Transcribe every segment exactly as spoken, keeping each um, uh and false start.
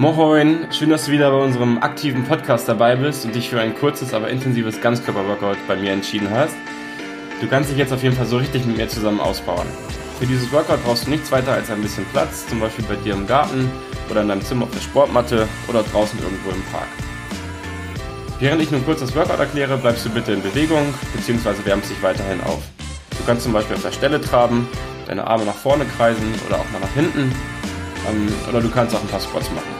Moin, schön, dass du wieder bei unserem aktiven Podcast dabei bist und dich für ein kurzes, aber intensives Ganzkörper-Workout bei mir entschieden hast. Du kannst dich jetzt auf jeden Fall so richtig mit mir zusammen ausbauen. Für dieses Workout brauchst du nichts weiter als ein bisschen Platz, zum Beispiel bei dir im Garten oder in deinem Zimmer auf der Sportmatte oder draußen irgendwo im Park. Während ich nun kurz das Workout erkläre, bleibst du bitte in Bewegung bzw. wärmst dich weiterhin auf. Du kannst zum Beispiel auf der Stelle traben, deine Arme nach vorne kreisen oder auch mal nach hinten oder du kannst auch ein paar Squats machen.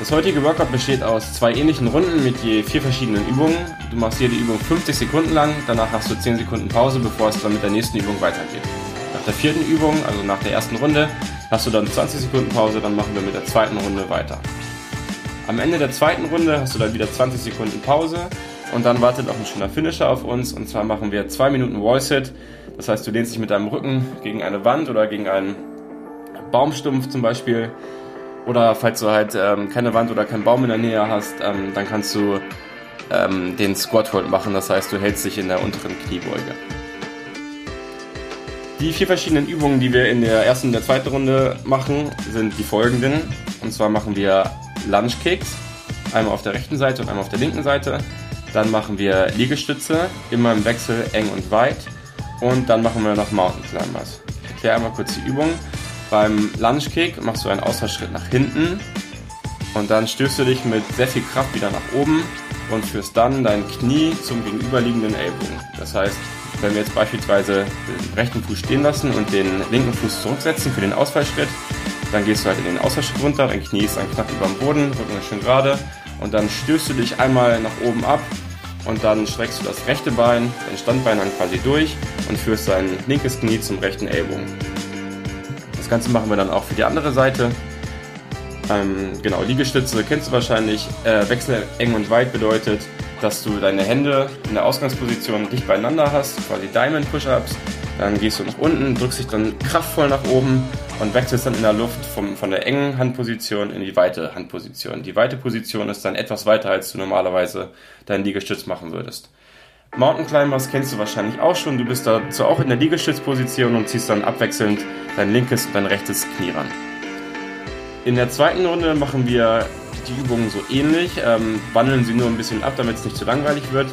Das heutige Workout besteht aus zwei ähnlichen Runden mit je vier verschiedenen Übungen. Du machst jede Übung fünfzig Sekunden lang, danach hast du zehn Sekunden Pause, bevor es dann mit der nächsten Übung weitergeht. Nach der vierten Übung, also nach der ersten Runde, hast du dann zwanzig Sekunden Pause, dann machen wir mit der zweiten Runde weiter. Am Ende der zweiten Runde hast du dann wieder zwanzig Sekunden Pause und dann wartet auch ein schöner Finisher auf uns und zwar machen wir zwei Minuten Wall-Sit. Das heißt, du lehnst dich mit deinem Rücken gegen eine Wand oder gegen einen Baumstumpf zum Beispiel. Oder falls du halt ähm, keine Wand oder keinen Baum in der Nähe hast, ähm, dann kannst du ähm, den Squat Hold machen. Das heißt, du hältst dich in der unteren Kniebeuge. Die vier verschiedenen Übungen, die wir in der ersten und der zweiten Runde machen, sind die folgenden. Und zwar machen wir Lunge Kicks, einmal auf der rechten Seite und einmal auf der linken Seite. Dann machen wir Liegestütze, immer im Wechsel eng und weit. Und dann machen wir noch Mountain Climbers. Ich erkläre einmal kurz die Übung. Beim Lunge Kick machst du einen Ausfallschritt nach hinten und dann stößt du dich mit sehr viel Kraft wieder nach oben und führst dann dein Knie zum gegenüberliegenden Ellbogen. Das heißt, wenn wir jetzt beispielsweise den rechten Fuß stehen lassen und den linken Fuß zurücksetzen für den Ausfallschritt, dann gehst du halt in den Ausfallschritt runter, dein Knie ist dann knapp über dem Boden, Rücken ist schön gerade und dann stößt du dich einmal nach oben ab und dann streckst du das rechte Bein, dein Standbein dann quasi durch und führst dein linkes Knie zum rechten Ellbogen. Das Ganze machen wir dann auch für die andere Seite. Ähm, genau, Liegestütze kennst du wahrscheinlich. Äh, Wechsel eng und weit bedeutet, dass du deine Hände in der Ausgangsposition dicht beieinander hast, quasi Diamond Push-Ups. Dann gehst du nach unten, drückst dich dann kraftvoll nach oben und wechselst dann in der Luft vom, von der engen Handposition in die weite Handposition. Die weite Position ist dann etwas weiter, als du normalerweise deinen Liegestütz machen würdest. Mountain Climbers kennst du wahrscheinlich auch schon, du bist dazu auch in der Liegestützposition und ziehst dann abwechselnd dein linkes und dein rechtes Knie ran. In der zweiten Runde machen wir die Übungen so ähnlich, ähm, wandeln sie nur ein bisschen ab, damit es nicht zu langweilig wird.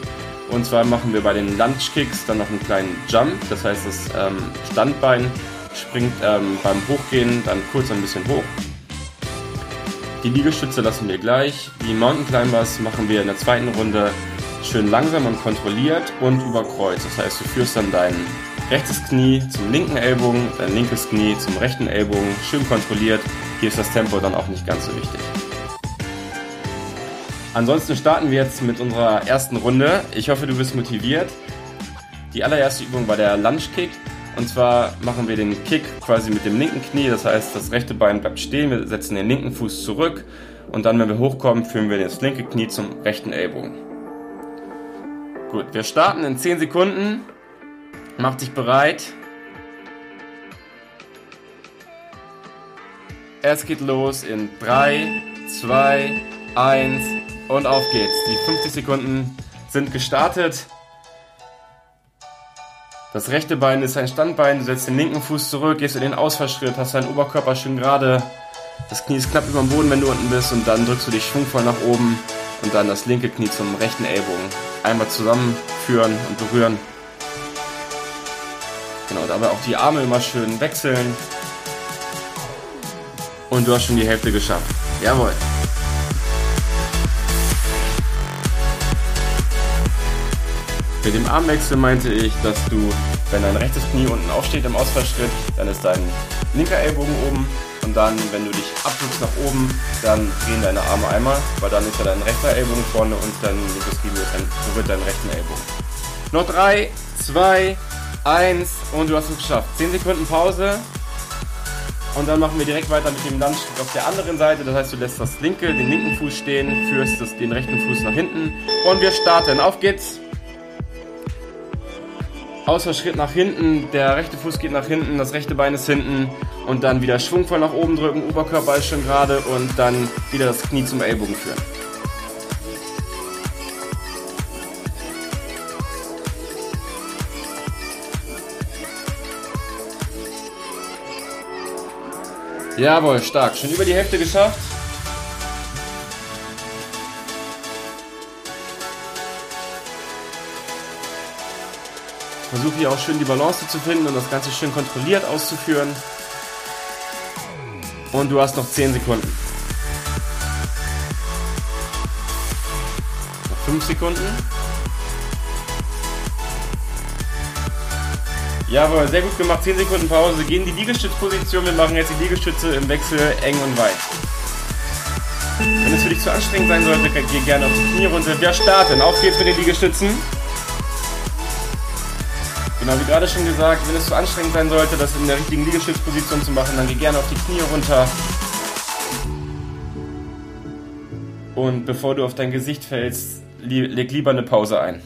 Und zwar machen wir bei den Lunge Kicks dann noch einen kleinen Jump, das heißt das ähm, Standbein springt ähm, beim Hochgehen dann kurz ein bisschen hoch. Die Liegestütze lassen wir gleich, die Mountain Climbers machen wir in der zweiten Runde schön langsam und kontrolliert und über Kreuz. Das heißt, du führst dann dein rechtes Knie zum linken Ellbogen, dein linkes Knie zum rechten Ellbogen, schön kontrolliert. Hier ist das Tempo dann auch nicht ganz so wichtig. Ansonsten starten wir jetzt mit unserer ersten Runde. Ich hoffe, du bist motiviert. Die allererste Übung war der Lunge Kick. Und zwar machen wir den Kick quasi mit dem linken Knie. Das heißt, das rechte Bein bleibt stehen, wir setzen den linken Fuß zurück. Und dann, wenn wir hochkommen, führen wir das linke Knie zum rechten Ellbogen. Gut, wir starten in zehn Sekunden. Mach dich bereit. Es geht los in drei, zwei, eins und auf geht's. Die fünfzig Sekunden sind gestartet. Das rechte Bein ist dein Standbein. Du setzt den linken Fuß zurück, gehst in den Ausfallschritt, hast deinen Oberkörper schön gerade. Das Knie ist knapp über dem Boden, wenn du unten bist und dann drückst du dich schwungvoll nach oben. Und dann das linke Knie zum rechten Ellbogen. Einmal zusammenführen und berühren. Genau, dabei auch die Arme immer schön wechseln. Und du hast schon die Hälfte geschafft. Jawohl. Mit dem Armwechsel meinte ich, dass du, wenn dein rechtes Knie unten aufsteht im Ausfallschritt, dann ist dein linker Ellbogen oben. Und dann, wenn du dich abdrückst nach oben, dann drehen deine Arme einmal, weil dann ist ja dein rechter Ellbogen vorne und dann wird dein rechter Ellbogen. Noch drei, zwei, eins und du hast es geschafft. zehn Sekunden Pause und dann machen wir direkt weiter mit dem Lunge Kick auf der anderen Seite. Das heißt, du lässt das linke, den linken Fuß stehen, führst das, den rechten Fuß nach hinten und wir starten. Auf geht's! Ausfallschritt nach hinten, der rechte Fuß geht nach hinten, das rechte Bein ist hinten und dann wieder schwungvoll nach oben drücken, Oberkörper ist schon gerade und dann wieder das Knie zum Ellbogen führen. Jawohl, stark. Schon über die Hälfte geschafft. Versuche hier auch schön die Balance zu finden und das Ganze schön kontrolliert auszuführen. Und du hast noch zehn Sekunden. Noch fünf Sekunden. Jawohl, sehr gut gemacht. zehn Sekunden Pause. Gehen in die Liegestützposition. Wir machen jetzt die Liegestütze im Wechsel eng und weit. Wenn es für dich zu anstrengend sein sollte, geh gerne auf die Knie runter. Wir starten. Auf geht's mit den Liegestützen. Genau, wie gerade schon gesagt, wenn es zu anstrengend sein sollte, das in der richtigen Liegestützposition zu machen, dann geh gerne auf die Knie runter. Und bevor du auf dein Gesicht fällst, leg lieber eine Pause ein.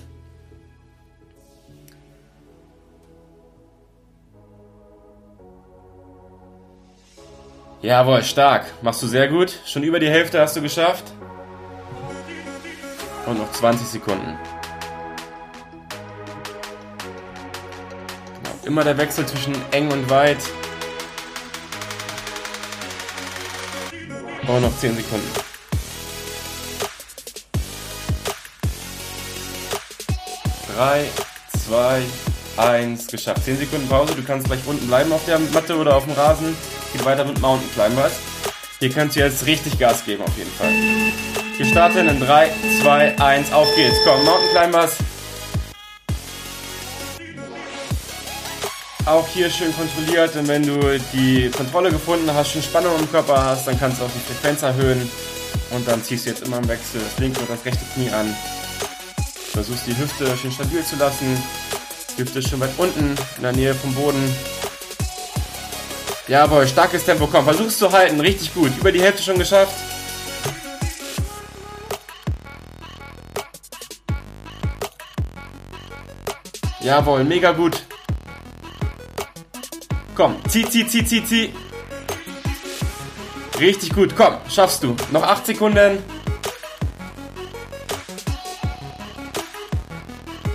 Jawohl, stark. Machst du sehr gut. Schon über die Hälfte hast du geschafft. Und noch zwanzig Sekunden. Immer der Wechsel zwischen eng und weit. Und noch zehn Sekunden. drei, zwei, eins, geschafft. zehn Sekunden Pause. Du kannst gleich unten bleiben auf der Matte oder auf dem Rasen. Geht weiter mit Mountain Climbers. Hier kannst du jetzt richtig Gas geben auf jeden Fall. Wir starten in drei, zwei, eins, auf geht's. Komm, Mountain Climbers. Auch hier schön kontrolliert, und wenn du die Kontrolle gefunden hast, schon Spannung im Körper hast, dann kannst du auch die Frequenz erhöhen und dann ziehst du jetzt immer im Wechsel das linke und das rechte Knie an. Versuchst die Hüfte schön stabil zu lassen, Hüfte schön weit unten, in der Nähe vom Boden. Jawohl, starkes Tempo, komm, versuchst zu halten, richtig gut, über die Hälfte schon geschafft. Jawohl, mega gut. Komm, zieh, zieh, zieh, zieh, zieh. Richtig gut, komm, schaffst du. Noch acht Sekunden.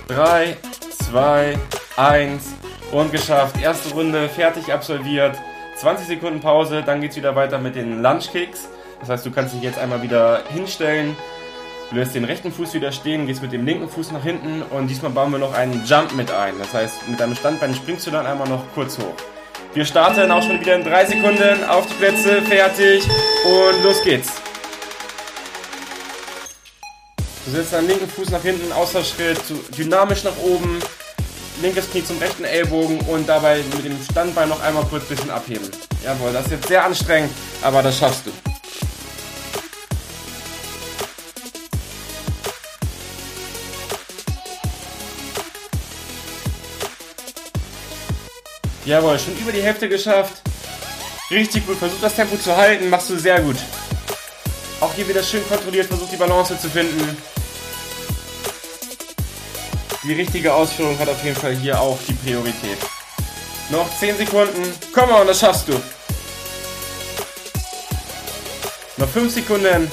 drei, zwei, eins und geschafft. Erste Runde fertig absolviert. zwanzig Sekunden Pause, dann geht's wieder weiter mit den Lunge Kicks. Das heißt, du kannst dich jetzt einmal wieder hinstellen. Du lässt den rechten Fuß wieder stehen, gehst mit dem linken Fuß nach hinten und diesmal bauen wir noch einen Jump mit ein. Das heißt, mit deinem Standbein springst du dann einmal noch kurz hoch. Wir starten auch schon wieder in drei Sekunden, auf die Plätze, fertig und los geht's. Du setzt deinen linken Fuß nach hinten, Ausfallschritt, dynamisch nach oben, linkes Knie zum rechten Ellbogen und dabei mit dem Standbein noch einmal kurz ein bisschen abheben. Jawohl, das ist jetzt sehr anstrengend, aber das schaffst du. Jawohl, schon über die Hälfte geschafft. Richtig gut, versuch das Tempo zu halten, machst du sehr gut. Auch hier wieder schön kontrolliert, versuch die Balance zu finden. Die richtige Ausführung hat auf jeden Fall hier auch die Priorität. Noch zehn Sekunden, komm mal und das schaffst du. Noch fünf Sekunden.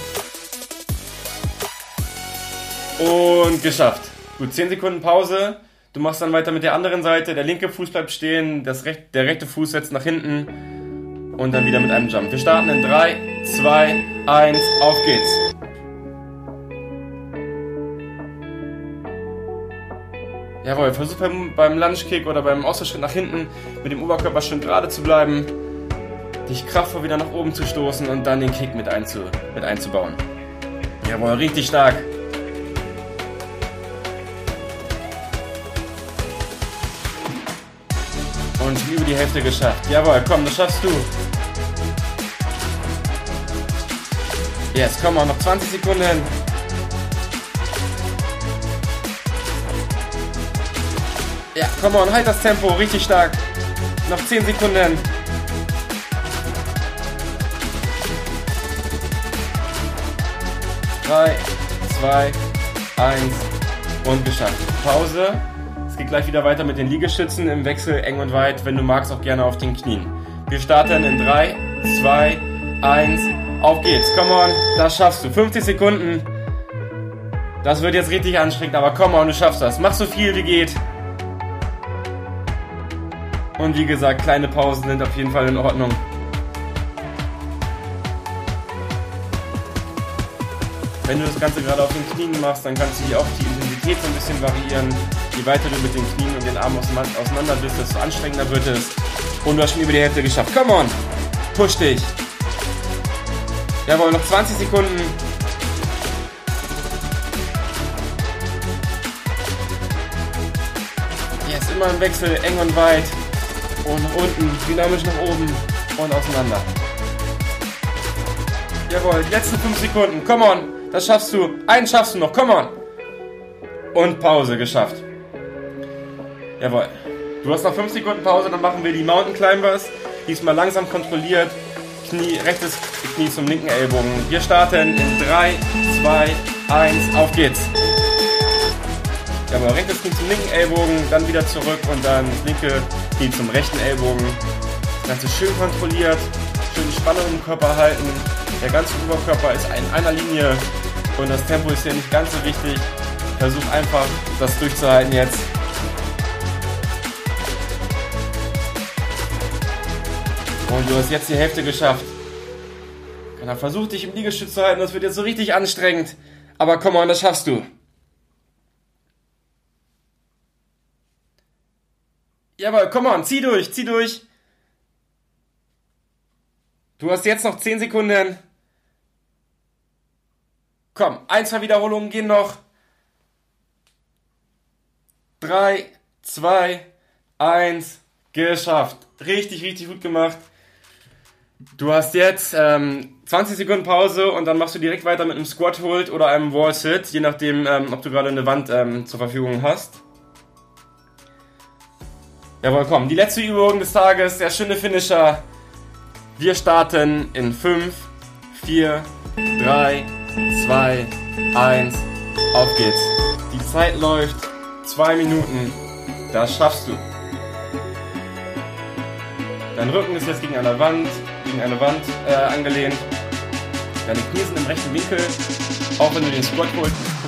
Und geschafft. Gut, zehn Sekunden Pause. Du machst dann weiter mit der anderen Seite, der linke Fuß bleibt stehen, das Recht, der rechte Fuß setzt nach hinten und dann wieder mit einem Jump. Wir starten in drei, zwei, eins, auf geht's. Jawohl, versuch beim, beim Lunge Kick oder beim Ausfallschritt nach hinten mit dem Oberkörper schön gerade zu bleiben, dich kraftvoll wieder nach oben zu stoßen und dann den Kick mit, einzu, mit einzubauen. Jawohl, richtig stark. Und über die Hälfte geschafft. Jawohl, komm, das schaffst du. Yes, komm, auch noch zwanzig Sekunden. Ja, komm, und halt das Tempo, richtig stark. Noch zehn Sekunden. drei, zwei, eins und geschafft. Pause. Es geht gleich wieder weiter mit den Liegestützen im Wechsel eng und weit, wenn du magst, auch gerne auf den Knien. Wir starten in drei, zwei, eins, auf geht's, come on, das schaffst du, fünfzig Sekunden. Das wird jetzt richtig anstrengend, aber come on, du schaffst das, mach so viel wie geht. Und wie gesagt, kleine Pausen sind auf jeden Fall in Ordnung. Wenn du das Ganze gerade auf den Knien machst, dann kannst du hier auch die Intensität so ein bisschen variieren. Je weiter du mit den Knien und den Armen auseinander bist, desto anstrengender wird es. Und du hast schon über die Hälfte geschafft. Come on! Push dich! Jawohl, noch zwanzig Sekunden. Jetzt immer im Wechsel, eng und weit. Und nach unten, dynamisch nach oben und auseinander. Jawohl, die letzten fünf Sekunden. Come on! Das schaffst du. Einen schaffst du noch. Come on. Und Pause. Geschafft. Jawohl. Du hast noch fünf Sekunden Pause. Dann machen wir die Mountain Climbers. Diesmal langsam kontrolliert. Knie, rechtes Knie zum linken Ellbogen. Wir starten in drei, zwei, eins. Auf geht's. Jawohl. Rechtes Knie zum linken Ellbogen. Dann wieder zurück. Und dann linke Knie zum rechten Ellbogen. Das Ganze schön kontrolliert. Schön die Spannung im Körper halten. Der ganze Oberkörper ist in einer Linie. Und das Tempo ist hier nicht ganz so wichtig. Versuch einfach, das durchzuhalten jetzt. Und du hast jetzt die Hälfte geschafft. Und dann versuch dich im Liegestütz zu halten. Das wird jetzt so richtig anstrengend. Aber komm on, das schaffst du. Jawohl, komm on, zieh durch, zieh durch. Du hast jetzt noch zehn Sekunden. Komm, ein, zwei Wiederholungen gehen noch. drei, zwei, eins, geschafft. Richtig, richtig gut gemacht. Du hast jetzt ähm, zwanzig Sekunden Pause und dann machst du direkt weiter mit einem Squat Hold oder einem Wall Sit, je nachdem, ähm, ob du gerade eine Wand ähm, zur Verfügung hast. Jawohl, komm, die letzte Übung des Tages, der schöne Finisher. Wir starten in fünf, vier, drei, zwei, eins, auf geht's. Die Zeit läuft. zwei Minuten, das schaffst du. Dein Rücken ist jetzt gegen eine Wand, gegen eine Wand äh, angelehnt. Deine Knie sind im rechten Winkel. Auch wenn du den Squat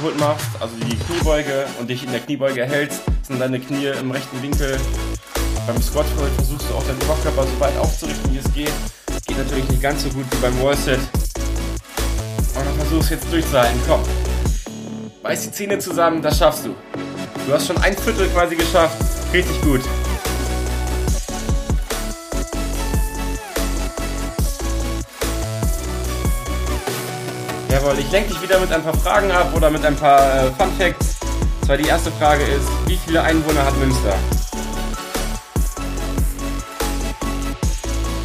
Hold machst, also die Kniebeuge und dich in der Kniebeuge erhältst, sind deine Knie im rechten Winkel. Beim Squat Hold versuchst du auch deinen Oberkörper so weit aufzurichten, wie es geht. Geht natürlich nicht ganz so gut wie beim Wall Sit. Aber dann versuchst jetzt durchzuhalten. Komm. Beiß die Zähne zusammen, das schaffst du. Du hast schon ein Viertel quasi geschafft. Richtig gut. Jawohl, ich lenke dich wieder mit ein paar Fragen ab oder mit ein paar äh, Fun Facts. Und zwar die erste Frage ist, wie viele Einwohner hat Münster?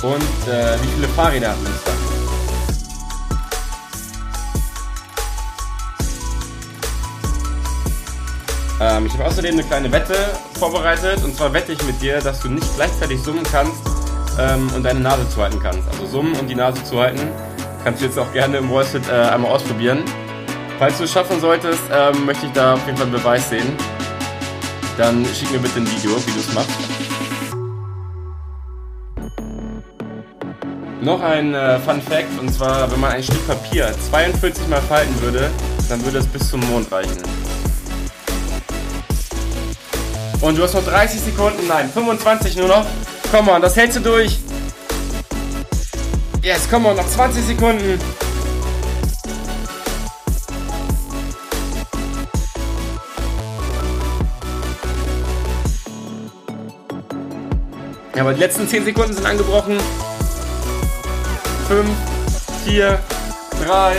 Und äh, wie viele Fahrräder hat Münster? Ich habe außerdem eine kleine Wette vorbereitet und zwar wette ich mit dir, dass du nicht gleichzeitig summen kannst ähm, und deine Nase zuhalten kannst. Also summen und die Nase zuhalten kannst du jetzt auch gerne im Wall Sit äh, einmal ausprobieren. Falls du es schaffen solltest, ähm, möchte ich da auf jeden Fall einen Beweis sehen. Dann schick mir bitte ein Video, wie du es machst. Noch ein äh, Fun Fact und zwar, wenn man ein Stück Papier zweiundvierzig Mal falten würde, dann würde es bis zum Mond reichen. Und du hast noch dreißig Sekunden, nein, fünfundzwanzig nur noch. Komm on, das hältst du durch. Yes, komm on, noch zwanzig Sekunden. Ja, aber die letzten zehn Sekunden sind angebrochen. fünf, vier, drei,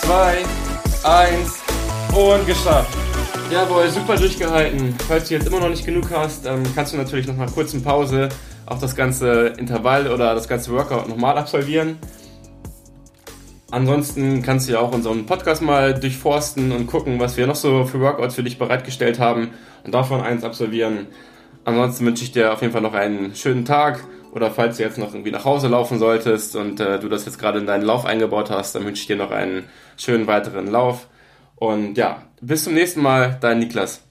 zwei, eins und geschafft. Jawohl, super durchgehalten. Falls du jetzt immer noch nicht genug hast, kannst du natürlich nach einer kurzen Pause auch das ganze Intervall oder das ganze Workout nochmal absolvieren. Ansonsten kannst du ja auch unseren Podcast mal durchforsten und gucken, was wir noch so für Workouts für dich bereitgestellt haben und davon eins absolvieren. Ansonsten wünsche ich dir auf jeden Fall noch einen schönen Tag oder falls du jetzt noch irgendwie nach Hause laufen solltest und äh, du das jetzt gerade in deinen Lauf eingebaut hast, dann wünsche ich dir noch einen schönen weiteren Lauf. Und ja, bis zum nächsten Mal, dein Niklas.